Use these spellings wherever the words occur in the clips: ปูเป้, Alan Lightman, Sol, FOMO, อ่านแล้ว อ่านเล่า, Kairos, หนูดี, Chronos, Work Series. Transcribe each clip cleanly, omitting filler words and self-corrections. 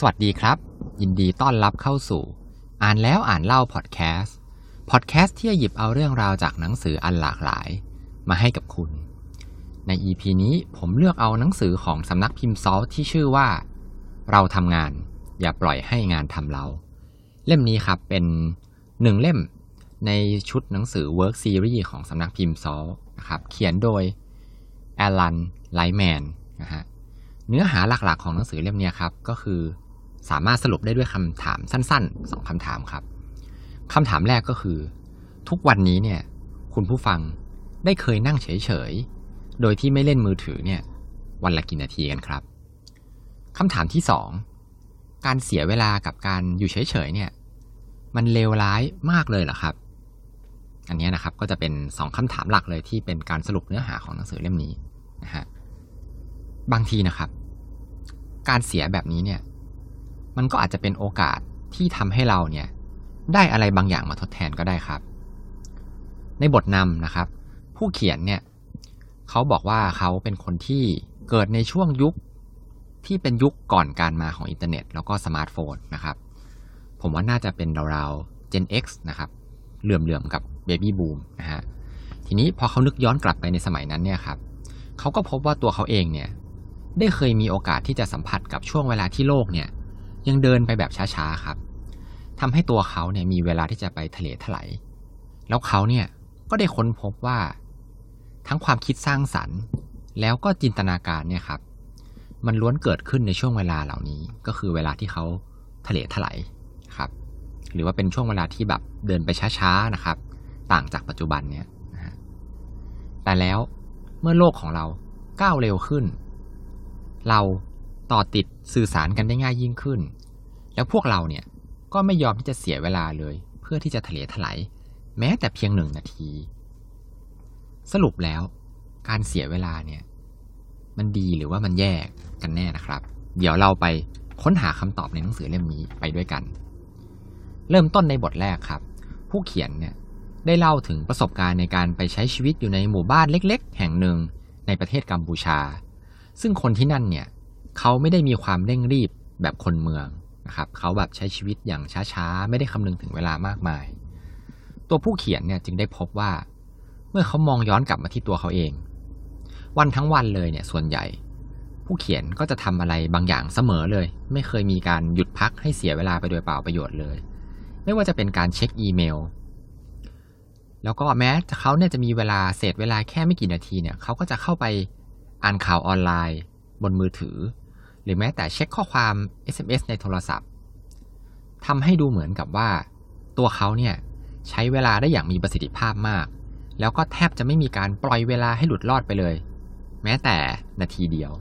สวัสดีครับยินดีต้อนรับเข้าสู่อ่านแล้วอ่านเล่าพอดแคสต์ที่จะหยิบเอาเรื่องราวจากหนังสืออันหลากหลายมาให้กับคุณใน EP นี้ผมเลือกเอาหนังสือของสำนักพิมพ์ซอลที่ชื่อว่าเราทำงานอย่าปล่อยให้งานทำเราเล่มนี้ครับเป็น1เล่มในชุดหนังสือ Work Series ของสำนักพิมพ์ซอลนะครับเขียนโดยแอลัน ไลท์แมนนะฮะเนื้อหาหลักๆของหนังสือเล่มนี้ครับก็คือสามารถสรุปได้ด้วยคำถามสั้นๆ2คำถามครับคำถามแรกก็คือทุกวันนี้เนี่ยคุณผู้ฟังได้เคยนั่งเฉยๆโดยที่ไม่เล่นมือถือเนี่ยวันละกี่นาทีกันครับคำถามที่2การเสียเวลากับการอยู่เฉยๆเนี่ยมันเลวร้ายมากเลยเหรอครับอันนี้นะครับก็จะเป็น2คำถามหลักเลยที่เป็นการสรุปเนื้อหาของหนังสือเล่มนี้นะฮะบางทีนะครับการเสียแบบนี้เนี่ยมันก็อาจจะเป็นโอกาสที่ทำให้เราเนี่ยได้อะไรบางอย่างมาทดแทนก็ได้ครับในบทนำนะครับผู้เขียนเนี่ยเขาบอกว่าเขาเป็นคนที่เกิดในช่วงยุคที่เป็นยุคก่อนการมาของอินเทอร์เน็ตแล้วก็สมาร์ทโฟนนะครับผมว่าน่าจะเป็นราวๆ Gen X นะครับเหลื่อมๆกับ Baby Boom นะฮะทีนี้พอเขานึกย้อนกลับไปในสมัยนั้นเนี่ยครับเขาก็พบว่าตัวเขาเองเนี่ยได้เคยมีโอกาสที่จะสัมผัสกับช่วงเวลาที่โลกเนี่ยยังเดินไปแบบช้าๆครับทำให้ตัวเขาเนี่ยมีเวลาที่จะไปทะเลถลายแล้วเขาเนี่ยก็ได้ค้นพบว่าทั้งความคิดสร้างสรรค์แล้วก็จินตนาการเนี่ยครับมันล้วนเกิดขึ้นในช่วงเวลาเหล่านี้ก็คือเวลาที่เขาทะเลถลายครับหรือว่าเป็นช่วงเวลาที่แบบเดินไปช้าๆนะครับต่างจากปัจจุบันเนี่ยนะฮะแต่แล้วเมื่อโลกของเราก้าวเร็วขึ้นเราต่อติดสื่อสารกันได้ง่ายยิ่งขึ้นแล้วพวกเราเนี่ยก็ไม่ยอมที่จะเสียเวลาเลยเพื่อที่จะทะเลถลายแม้แต่เพียง1นาทีสรุปแล้วการเสียเวลาเนี่ยมันดีหรือว่ามันแย่กันแน่นะครับเดี๋ยวเราไปค้นหาคำตอบในหนังสือเล่มนี้ไปด้วยกันเริ่มต้นในบทแรกครับผู้เขียนเนี่ยได้เล่าถึงประสบการณ์ในการไปใช้ชีวิตอยู่ในหมู่บ้านเล็กๆแห่งหนึ่งในประเทศกัมพูชาซึ่งคนที่นั่นเนี่ยเขาไม่ได้มีความเร่งรีบแบบคนเมืองนะครับเขาแบบใช้ชีวิตอย่างช้าๆไม่ได้คำนึงถึงเวลามากมายตัวผู้เขียนเนี่ยจึงได้พบว่าเมื่อเขามองย้อนกลับมาที่ตัวเขาเองวันทั้งวันเลยเนี่ยส่วนใหญ่ผู้เขียนก็จะทำอะไรบางอย่างเสมอเลยไม่เคยมีการหยุดพักให้เสียเวลาไปโดยเปล่าประโยชน์เลยไม่ว่าจะเป็นการเช็คอีเมลแล้วก็แม้เขาเนี่ยจะมีเวลาเศษเวลาแค่ไม่กี่นาทีเนี่ยเขาก็จะเข้าไปอ่านข่าวออนไลน์บนมือถือหรือแม้แต่เช็คข้อความ SMS ในโทรศัพท์ทำให้ดูเหมือนกับว่าตัวเขาเนี่ยใช้เวลาได้อย่างมีประสิทธิภาพมากแล้วก็แทบจะไม่มีการปล่อยเวลาให้หลุดรอดไปเลยแม้แต่นาทีเดียว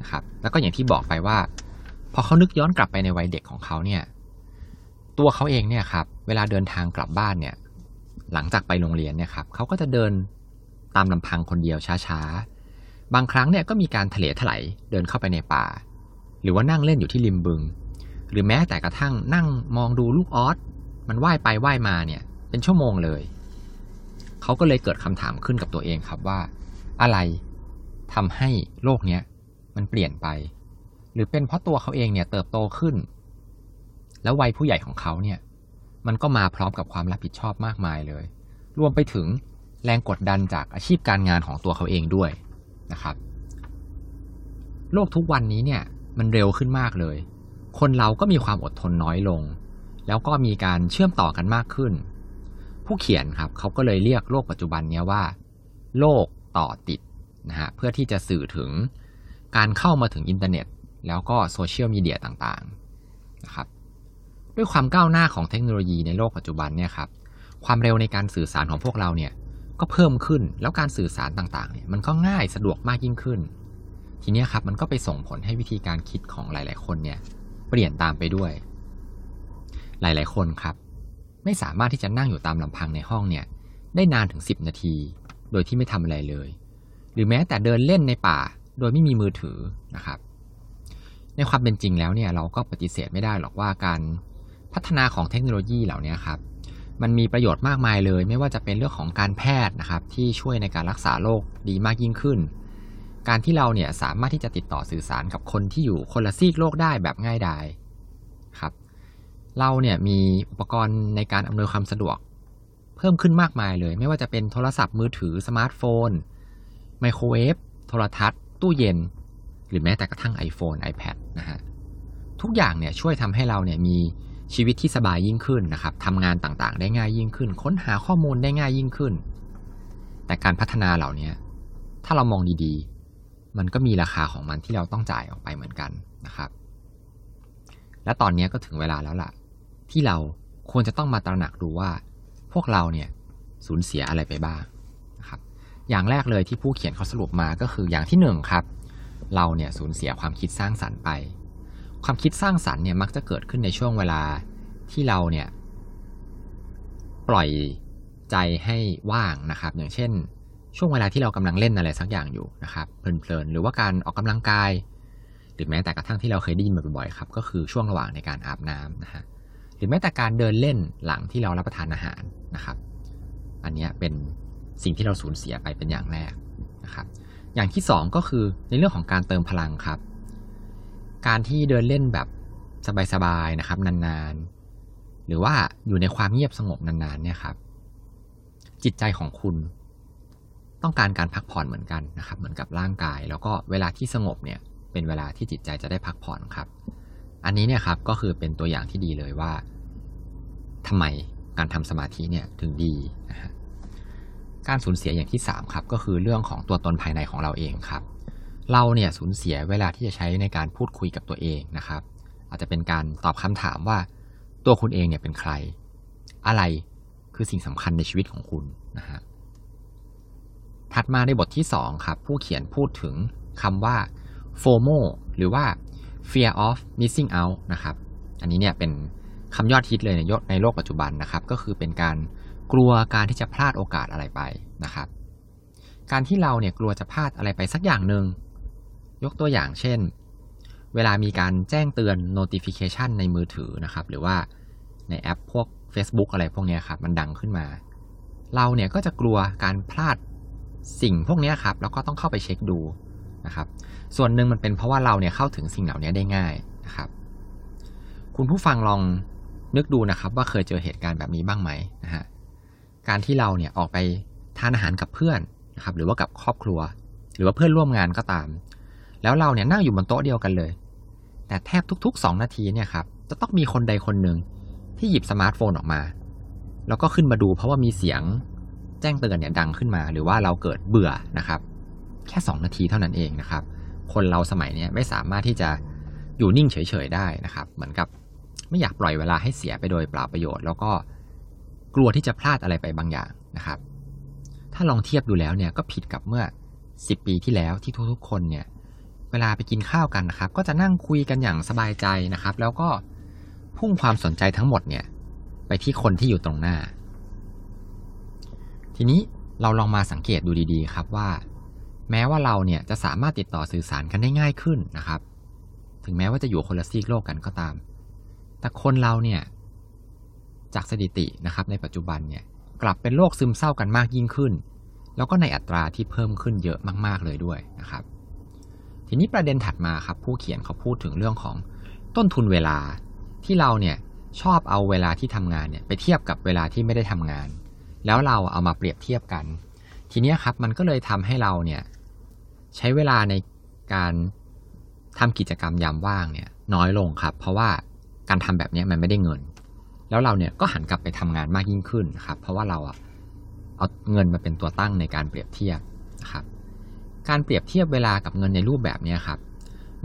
นะครับแล้วก็อย่างที่บอกไปว่าพอเขานึกย้อนกลับไปในวัยเด็กของเขาเนี่ยตัวเขาเองเนี่ยครับเวลาเดินทางกลับบ้านเนี่ยหลังจากไปโรงเรียนเนี่ยครับเขาก็จะเดินตามลำพังคนเดียวช้าๆบางครั้งเนี่ยก็มีการทะเลถลายเดินเข้าไปในป่าหรือว่านั่งเล่นอยู่ที่ริมบึงหรือแม้แต่กระทั่งนั่งมองดูลูกออสมันว่ายไปว่ายมาเนี่ยเป็นชั่วโมงเลยเขาก็เลยเกิดคำถามขึ้นกับตัวเองครับว่าอะไรทำให้โลกเนี้ยมันเปลี่ยนไปหรือเป็นเพราะตัวเขาเองเนี่ยเติบโตขึ้นแล้ววัยผู้ใหญ่ของเขาเนี่ยมันก็มาพร้อมกับความรับผิดชอบมากมายเลยรวมไปถึงแรงกดดันจากอาชีพการงานของตัวเขาเองด้วยนะครับโลกทุกวันนี้เนี่ยมันเร็วขึ้นมากเลยคนเราก็มีความอดทนน้อยลงแล้วก็มีการเชื่อมต่อกันมากขึ้นผู้เขียนครับเขาก็เลยเรียกโลกปัจจุบันเนี่ยว่าโลกต่อติดนะฮะเพื่อที่จะสื่อถึงการเข้ามาถึงอินเทอร์เน็ตแล้วก็โซเชียลมีเดียต่างๆนะครับด้วยความก้าวหน้าของเทคโนโลยีในโลกปัจจุบันเนี่ยครับความเร็วในการสื่อสารของพวกเราเนี่ยก็เพิ่มขึ้นแล้วการสื่อสารต่างๆเนี่ยมันก็ง่ายสะดวกมากยิ่งขึ้นทีนี้ครับมันก็ไปส่งผลให้วิธีการคิดของหลายๆคนเนี่ยเปลี่ยนตามไปด้วยหลายๆคนครับไม่สามารถที่จะนั่งอยู่ตามลำพังในห้องเนี่ยได้นานถึง10นาทีโดยที่ไม่ทำอะไรเลยหรือแม้แต่เดินเล่นในป่าโดยไม่มีมือถือนะครับในความเป็นจริงแล้วเนี่ยเราก็ปฏิเสธไม่ได้หรอกว่าการพัฒนาของเทคโนโลยีเหล่านี้ครับมันมีประโยชน์มากมายเลยไม่ว่าจะเป็นเรื่องของการแพทย์นะครับที่ช่วยในการรักษาโรคดีมากยิ่งขึ้น การที่เราเนี่ยสามารถที่จะติดต่อสื่อสารกับคนที่อยู่คนละซีกโลกได้แบบง่ายดายครับเราเนี่ยมีอุปกรณ์ในการอำนวยความสะดวกเพิ่มขึ้นมากมายเลยไม่ว่าจะเป็นโทรศัพท์มือถือสมาร์ทโฟนไมโครเวฟโทรทัศน์ตู้เย็นหรือแม้แต่กระทั่ง iPhone iPad นะฮะทุกอย่างเนี่ยช่วยทำให้เราเนี่ยมีชีวิตที่สบายยิ่งขึ้นนะครับทำงานต่างๆได้ง่ายยิ่งขึ้นค้นหาข้อมูลได้ง่ายยิ่งขึ้นแต่การพัฒนาเหล่านี้ถ้าเรามองดีๆมันก็มีราคาของมันที่เราต้องจ่ายออกไปเหมือนกันนะครับและตอนนี้ก็ถึงเวลาแล้วล่ะที่เราควรจะต้องมาตระหนักดูว่าพวกเราเนี่ยสูญเสียอะไรไปบ้างนะครับอย่างแรกเลยที่ผู้เขียนเขาสรุปมาก็คืออย่างที่1ครับเราเนี่ยสูญเสียความคิดสร้างสรรค์ไปความคิดสร้างสรรค์เนี่ยมักจะเกิดขึ้นในช่วงเวลาที่เราเนี่ยปล่อยใจให้ว่างนะครับอย่างเช่นช่วงเวลาที่เรากำลังเล่นอะไรสักอย่างอยู่นะครับเพลินๆหรือว่าการออกกำลังกายหรือแม้แต่กระทั่งที่เราเคยได้ยินมาบ่อยๆครับก็คือช่วงระหว่างในการอาบน้ำนะฮะหรือแม้แต่การเดินเล่นหลังที่เรารับประทานอาหารนะครับอันนี้เป็นสิ่งที่เราสูญเสียไปเป็นอย่างแรกนะครับอย่างที่2ก็คือในเรื่องของการเติมพลังครับการที่เดินเล่นแบบสบายๆนะครับนานๆหรือว่าอยู่ในความเงียบสงบนานๆเนี่ยครับจิตใจของคุณต้องการการพักผ่อนเหมือนกันนะครับเหมือนกับร่างกายแล้วก็เวลาที่สงบเนี่ยเป็นเวลาที่จิตใจจะได้พักผ่อนครับอันนี้เนี่ยครับก็คือเป็นตัวอย่างที่ดีเลยว่าทำไมการทำสมาธิเนี่ยถึงดีนะฮะการสูญเสียอย่างที่3ครับก็คือเรื่องของตัวตนภายในของเราเองครับเราเนี่ยสูญเสียเวลาที่จะใช้ในการพูดคุยกับตัวเองนะครับอาจจะเป็นการตอบคำถามว่าตัวคุณเองเนี่ยเป็นใครอะไรคือสิ่งสำคัญในชีวิตของคุณนะฮะถัดมาในบทที่2ครับผู้เขียนพูดถึงคำว่า FOMO หรือว่า Fear of Missing Out นะครับอันนี้เนี่ยเป็นคำยอดฮิตเลยในโลกปัจจุบันนะครับก็คือเป็นการกลัวการที่จะพลาดโอกาสอะไรไปนะครับการที่เราเนี่ยกลัวจะพลาดอะไรไปสักอย่างนึงยกตัวอย่างเช่นเวลามีการแจ้งเตือน notification ในมือถือนะครับหรือว่าในแอปพวก Facebook อะไรพวกนี้ครับมันดังขึ้นมาเราเนี่ยก็จะกลัวการพลาดสิ่งพวกนี้ครับแล้วก็ต้องเข้าไปเช็คดูนะครับส่วนหนึ่งมันเป็นเพราะว่าเราเนี่ยเข้าถึงสิ่งเหล่านี้ได้ง่ายนะครับคุณผู้ฟังลองนึกดูนะครับว่าเคยเจอเหตุการณ์แบบนี้บ้างไหมนะฮะการที่เราเนี่ยออกไปทานอาหารกับเพื่อนนะครับหรือว่ากับครอบครัวหรือว่าเพื่อนร่วมงานก็ตามแล้วเราเนี่ยนั่งอยู่บนโต๊ะเดียวกันเลยแต่แทบทุกๆ2นาทีเนี่ยครับจะต้องมีคนใดคนหนึ่งที่หยิบสมาร์ทโฟนออกมาแล้วก็ขึ้นมาดูเพราะว่ามีเสียงแจ้งเตือนเนี่ยดังขึ้นมาหรือว่าเราเกิดเบื่อนะครับแค่2นาทีเท่านั้นเองนะครับคนเราสมัยนี้ไม่สามารถที่จะอยู่นิ่งเฉยๆได้นะครับเหมือนกับไม่อยากปล่อยเวลาให้เสียไปโดยเปล่าประโยชน์แล้วก็กลัวที่จะพลาดอะไรไปบางอย่างนะครับถ้าลองเทียบดูแล้วเนี่ยก็ผิดกับเมื่อ10ปีที่แล้วที่ทุกๆคนเนี่ยเวลาไปกินข้าวกันนะครับก็จะนั่งคุยกันอย่างสบายใจนะครับแล้วก็พุ่งความสนใจทั้งหมดเนี่ยไปที่คนที่อยู่ตรงหน้าทีนี้เราลองมาสังเกตดูดีๆครับว่าแม้ว่าเราเนี่ยจะสามารถติดต่อสื่อสารกันได้ง่ายขึ้นนะครับถึงแม้ว่าจะอยู่คนละซีกโลกกันก็ตามแต่คนเราเนี่ยจากสถิตินะครับในปัจจุบันเนี่ยกลับเป็นโรคซึมเศร้ากันมากยิ่งขึ้นแล้วก็ในอัตราที่เพิ่มขึ้นเยอะมากๆเลยด้วยนะครับทีนี้ประเด็นถัดมาครับผู้เขียนเขาพูดถึงเรื่องของต้นทุนเวลาที่เราเนี่ยชอบเอาเวลาที่ทำงานเนี่ยไปเทียบกับเวลาที่ไม่ได้ทำงานแล้วเราเอามาเปรียบเทียบกันทีนี้ครับมันก็เลยทำให้เราเนี่ยใช้เวลาในการทำกิจกรรมยามว่างเนี่ยน้อยลงครับเพราะว่าการทำแบบนี้มันไม่ได้เงินแล้วเราเนี่ยก็หันกลับไปทำงานมากยิ่งขึ้นนะครับเพราะว่าเราเอาเงินมาเป็นตัวตั้งในการเปรียบเทียบนะครับการเปรียบเทียบเวลากับเงินในรูปแบบนี้ครับ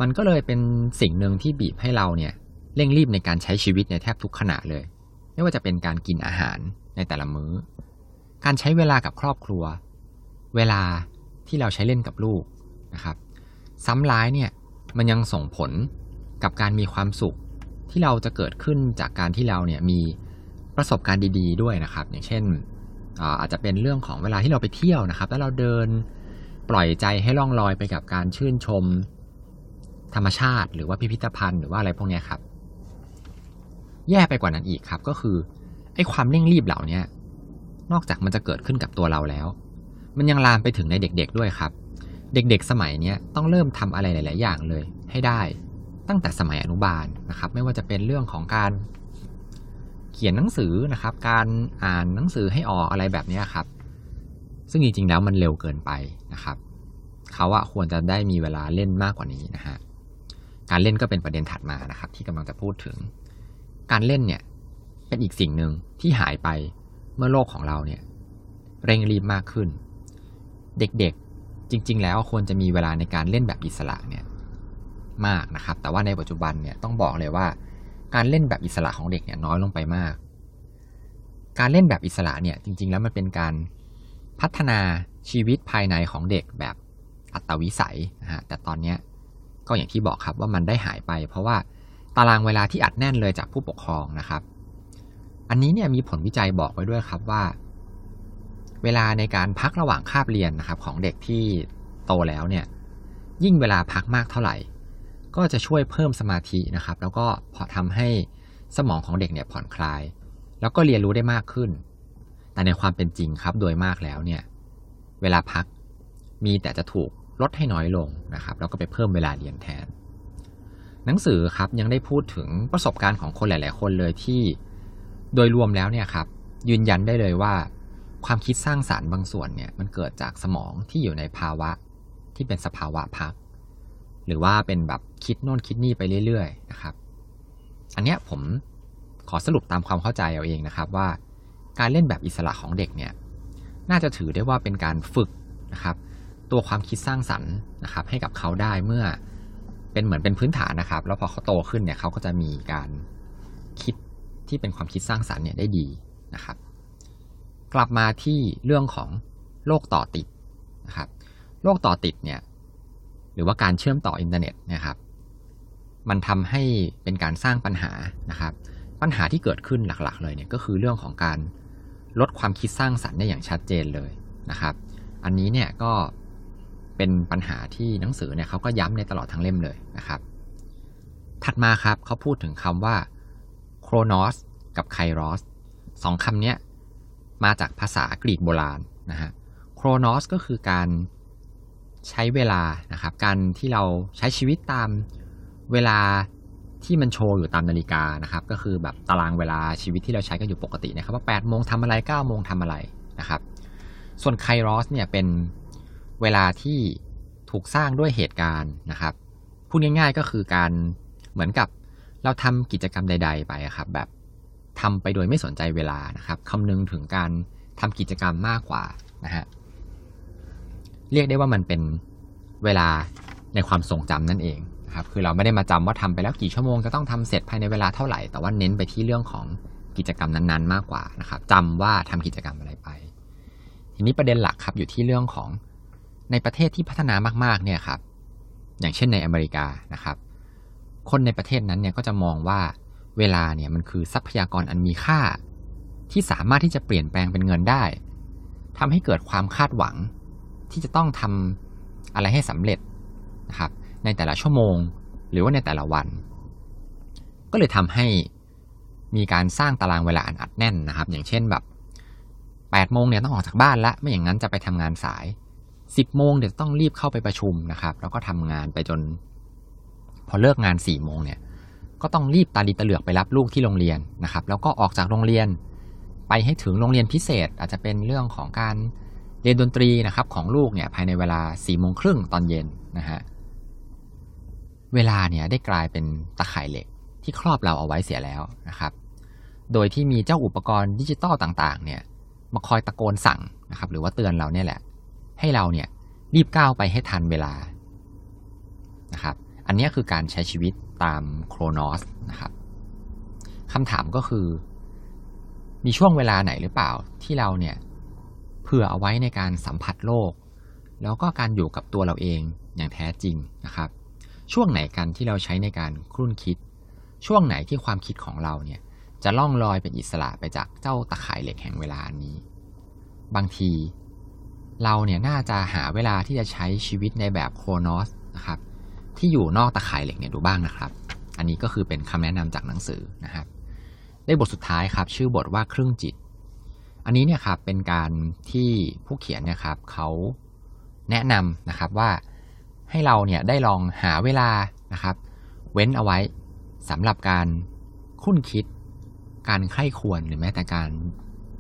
มันก็เลยเป็นสิ่งหนึ่งที่บีบให้เราเนี่ยเร่งรีบในการใช้ชีวิตในแทบทุกขณะเลยไม่ว่าจะเป็นการกินอาหารในแต่ละมื้อการใช้เวลากับครอบครัวเวลาที่เราใช้เล่นกับลูกนะครับซ้ำร้ายเนี่ยมันยังส่งผลกับการมีความสุขที่เราจะเกิดขึ้นจากการที่เราเนี่ยมีประสบการณ์ดีๆด้วยนะครับอย่างเช่นอาจจะเป็นเรื่องของเวลาที่เราไปเที่ยวนะครับแล้วเราเดินปล่อยใจให้ล่องลอยไปกับการชื่นชมธรรมชาติหรือว่าพิพิธภัณฑ์หรือว่าอะไรพวกนี้ครับแย่ไปกว่านั้นอีกครับก็คือไอ้ความเร่งรีบเหล่านี้นอกจากมันจะเกิดขึ้นกับตัวเราแล้วมันยังลามไปถึงในเด็กๆด้วยครับ เด็กๆสมัยนี้ต้องเริ่มทำอะไรหลายๆอย่างเลยให้ได้ตั้งแต่สมัยอนุบาลนะครับไม่ว่าจะเป็นเรื่องของการเขียนหนังสือนะครับการอ่านหนังสือให้ออกอะไรแบบนี้ครับซึ่งจริงๆแล้วมันเร็วเกินไปนะครับเขาอะควรจะได้มีเวลาเล่นมากกว่านี้นะฮะการเล่นก็เป็นประเด็นถัดมานะครับที่กำลังจะพูดถึงการเล่นเนี่ยเป็นอีกสิ่งหนึ่งที่หายไปเมื่อโลกของเราเนี่ยเร่งรีบมากขึ้นเด็กๆจริงๆแล้วควรจะมีเวลาในการเล่นแบบอิสระเนี่ยมากนะครับแต่ว่าในปัจจุบันเนี่ยต้องบอกเลยว่าการเล่นแบบอิสระของเด็กเนี่ยน้อยลงไปมากการเล่นแบบอิสระเนี่ยจริงๆแล้วมันเป็นการพัฒนาชีวิตภายในของเด็กแบบอัตวิสัยนะฮะแต่ตอนนี้ก็อย่างที่บอกครับว่ามันได้หายไปเพราะว่าตารางเวลาที่อัดแน่นเลยจากผู้ปกครองนะครับอันนี้เนี่ยมีผลวิจัยบอกไว้ด้วยครับว่าเวลาในการพักระหว่างคาบเรียนนะครับของเด็กที่โตแล้วเนี่ยยิ่งเวลาพักมากเท่าไหร่ก็จะช่วยเพิ่มสมาธินะครับแล้วก็ทำให้สมองของเด็กเนี่ยผ่อนคลายแล้วก็เรียนรู้ได้มากขึ้นแต่ในความเป็นจริงครับโดยมากแล้วเนี่ยเวลาพักมีแต่จะถูกลดให้น้อยลงนะครับแล้วก็ไปเพิ่มเวลาเรียนแทนหนังสือครับยังได้พูดถึงประสบการณ์ของคนหลายๆคนเลยที่โดยรวมแล้วเนี่ยครับยืนยันได้เลยว่าความคิดสร้างสรรค์บางส่วนเนี่ยมันเกิดจากสมองที่อยู่ในภาวะที่เป็นสภาวะพักหรือว่าเป็นแบบคิดโน่นคิดนี่ไปเรื่อยๆนะครับอันเนี้ยผมขอสรุปตามความเข้าใจเอาเองนะครับว่าการเล่นแบบอิสระของเด็กเนี่ยน่าจะถือได้ว่าเป็นการฝึกนะครับตัวความคิดสร้างสรรค์นะครับให้กับเขาได้เมื่อเป็นเหมือนเป็นพื้นฐานนะครับแล้วพอเขาโตขึ้นเนี่ยเขาก็จะมีการคิดที่เป็นความคิดสร้างสรรค์เนี่ยได้ดีนะครับกลับมาที่เรื่องของโรคต่อติดนะครับโรคต่อติดเนี่ยหรือว่าการเชื่อมต่ออินเทอร์เน็ตนะครับมันทำให้เป็นการสร้างปัญหานะครับปัญหาที่เกิดขึ้นหลักๆเลยเนี่ยก็คือเรื่องของการลดความคิดสร้างสรรค์ได้อย่างชัดเจนเลยนะครับอันนี้เนี่ยก็เป็นปัญหาที่หนังสือเนี่ยเขาก็ย้ำในตลอดทั้งเล่มเลยนะครับถัดมาครับเขาพูดถึงคำว่าโครนอสกับไครอสสองคำเนี้ยมาจากภาษากรีกโบราณนะฮะโครนอสก็คือการใช้เวลานะครับการที่เราใช้ชีวิตตามเวลาที่มันโชว์อยู่ตามนาฬิกานะครับก็คือแบบตารางเวลาชีวิตที่เราใช้กันอยู่ปกตินะครับว่า 8:00 นทำอะไร 9:00 นทำอะไรนะครับส่วนไครอสเนี่ยเป็นเวลาที่ถูกสร้างด้วยเหตุการณ์นะครับพูดง่ายๆก็คือการเหมือนกับเราทำกิจกรรมใดๆไปครับแบบทำไปโดยไม่สนใจเวลานะครับคำนึงถึงการทำกิจกรรมมากกว่านะฮะเรียกได้ว่ามันเป็นเวลาในความทรงจำนั่นเองนะครับคือเราไม่ได้มาจำว่าทำไปแล้วกี่ชั่วโมงจะต้องทำเสร็จภายในเวลาเท่าไหร่แต่ว่าเน้นไปที่เรื่องของกิจกรรมนั้นๆมากกว่านะครับจำว่าทำกิจกรรมอะไรไปทีนี้ประเด็นหลักครับอยู่ที่เรื่องของในประเทศที่พัฒนามากๆเนี่ยครับอย่างเช่นในอเมริกานะครับคนในประเทศนั้นเนี่ยก็จะมองว่าเวลาเนี่ยมันคือทรัพยากรอันมีค่าที่สามารถที่จะเปลี่ยนแปลงเป็นเงินได้ทำให้เกิดความคาดหวังที่จะต้องทำอะไรให้สำเร็จนะครับในแต่ละชั่วโมงหรือว่าในแต่ละวันก็เลยทำให้มีการสร้างตารางเวลาอัดแน่นนะครับอย่างเช่นแบบ 8:00 นเนี่ยต้องออกจากบ้านละไม่อย่างนั้นจะไปทำงานสาย 10:00 นเดี๋ยวต้องรีบเข้าไปประชุมนะครับแล้วก็ทำงานไปจนพอเลิกงาน 4:00 นเนี่ยก็ต้องรีบตาลีตะเหลือกไปรับลูกที่โรงเรียนนะครับแล้วก็ออกจากโรงเรียนไปให้ถึงโรงเรียนพิเศษอาจจะเป็นเรื่องของการเรียนดนตรีนะครับของลูกเนี่ยภายในเวลา 4:30 นตอนเย็นนะฮะเวลาเนี่ยได้กลายเป็นตะข่ายเหล็กที่ครอบเราเอาไว้เสียแล้วนะครับโดยที่มีเจ้าอุปกรณ์ดิจิตอลต่างๆเนี่ยมาคอยตะโกนสั่งนะครับหรือว่าเตือนเราเนี่ยแหละให้เราเนี่ยรีบก้าวไปให้ทันเวลานะครับอันนี้คือการใช้ชีวิตตามโครนอสนะครับคำถามก็คือมีช่วงเวลาไหนหรือเปล่าที่เราเนี่ยเผื่อเอาไว้ในการสัมผัสโลกแล้วก็การอยู่กับตัวเราเองอย่างแท้จริงนะครับช่วงไหนกันที่เราใช้ในการครุ่นคิดช่วงไหนที่ความคิดของเราเนี่ยจะล่องลอยเป็นอิสระไปจากเจ้าตะข่ายเหล็กแห่งเวลาอันนี้บางทีเราเนี่ยน่าจะหาเวลาที่จะใช้ชีวิตในแบบโครนอสนะครับที่อยู่นอกตะข่ายเหล็กเนี่ยดูบ้างนะครับอันนี้ก็คือเป็นคำแนะนำจากหนังสือนะครับได้บทสุดท้ายครับชื่อบทว่าครึ่งจิตอันนี้เนี่ยครับเป็นการที่ผู้เขียนเนี่ยครับเขา แนะนำนะครับว่าให้เราเนี่ยได้ลองหาเวลานะครับเว้นเอาไว้สำหรับการคุ้นคิดการใคร่ครวญหรือแม้แต่การ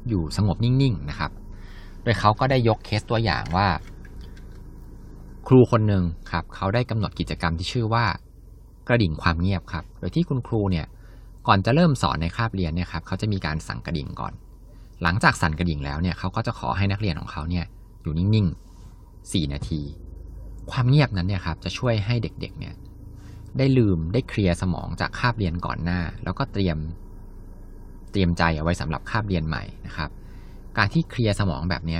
อยู่สงบนิ่งๆนะครับโดยเขาก็ได้ยกเคสตัวอย่างว่าครูคนหนึ่งครับเขาได้กำหนดกิจกรรมที่ชื่อว่ากระดิ่งความเงียบครับโดยที่คุณครูเนี่ยก่อนจะเริ่มสอนในคาบเรียนเนี่ยครับเขาจะมีการสั่นกระดิ่งก่อนหลังจากสั่นกระดิ่งแล้วเนี่ยเขาก็จะขอให้นักเรียนของเขาเนี่ยอยู่นิ่งๆ4นาทีความเงียบนั้นเนี่ยครับจะช่วยให้เด็กๆเนี่ยได้ลืมได้เคลียร์สมองจากคาบเรียนก่อนหน้าแล้วก็เตรียมใจเอาไว้สำหรับคาบเรียนใหม่นะครับการที่เคลียร์สมองแบบนี้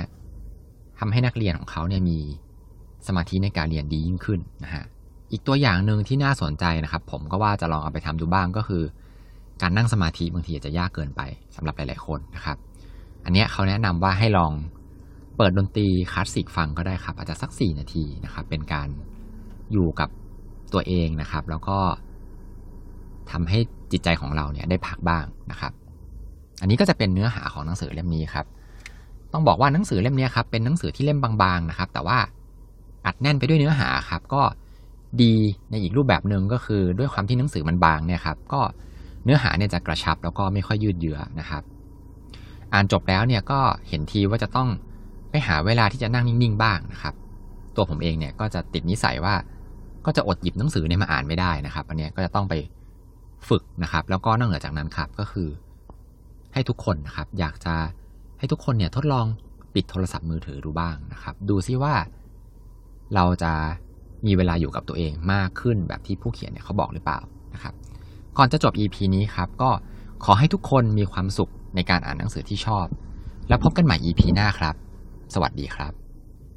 ทำให้นักเรียนของเขาเนี่ยมีสมาธิในการเรียนดียิ่งขึ้นนะฮะอีกตัวอย่างนึงที่น่าสนใจนะครับผมก็ว่าจะลองเอาไปทำดูบ้างก็คือการนั่งสมาธิบางทีอาจจะยากเกินไปสำหรับหลายๆคนนะครับอันเนี้ยเขาแนะนำว่าให้ลองเปิดดนตรีคลาสสิกฟังก็ได้ครับอาจจะสัก4นาทีนะครับเป็นการอยู่กับตัวเองนะครับแล้วก็ทำให้จิตใจของเราเนี่ยได้พักบ้างนะครับอันนี้ก็จะเป็นเนื้อหาของหนังสือเล่มนี้ครับต้องบอกว่าหนังสือเล่มนี้ครับเป็นหนังสือที่เล่มบางๆนะครับแต่ว่าอัดแน่นไปด้วยเนื้อหาครับก็ดีในอีกรูปแบบนึงก็คือด้วยความที่หนังสือมันบางเนี่ยครับก็เนื้อหาเนี่ยจะกระชับแล้วก็ไม่ค่อยยืดเยื้อนะครับอ่านจบแล้วเนี่ยก็เห็นทีว่าจะต้องไปหาเวลาที่จะนั่งนิ่งๆบ้างนะครับตัวผมเองเนี่ยก็จะติดนิสัยว่าก็จะอดหยิบหนังสือเนี่ยมาอ่านไม่ได้นะครับอันนี้ก็จะต้องไปฝึกนะครับแล้วก็นอกเหนือจากนั้นครับก็คือให้ทุกคนนะครับอยากจะให้ทุกคนเนี่ยทดลองปิดโทรศัพท์มือถือดูบ้างนะครับดูซิว่าเราจะมีเวลาอยู่กับตัวเองมากขึ้นแบบที่ผู้เขียนเนี่ยเขาบอกหรือเปล่านะครับก่อนจะจบ EP นี้ครับก็ขอให้ทุกคนมีความสุขในการอ่านหนังสือที่ชอบแล้วพบกันใหม่ EP หน้าครับสวัสดีครับ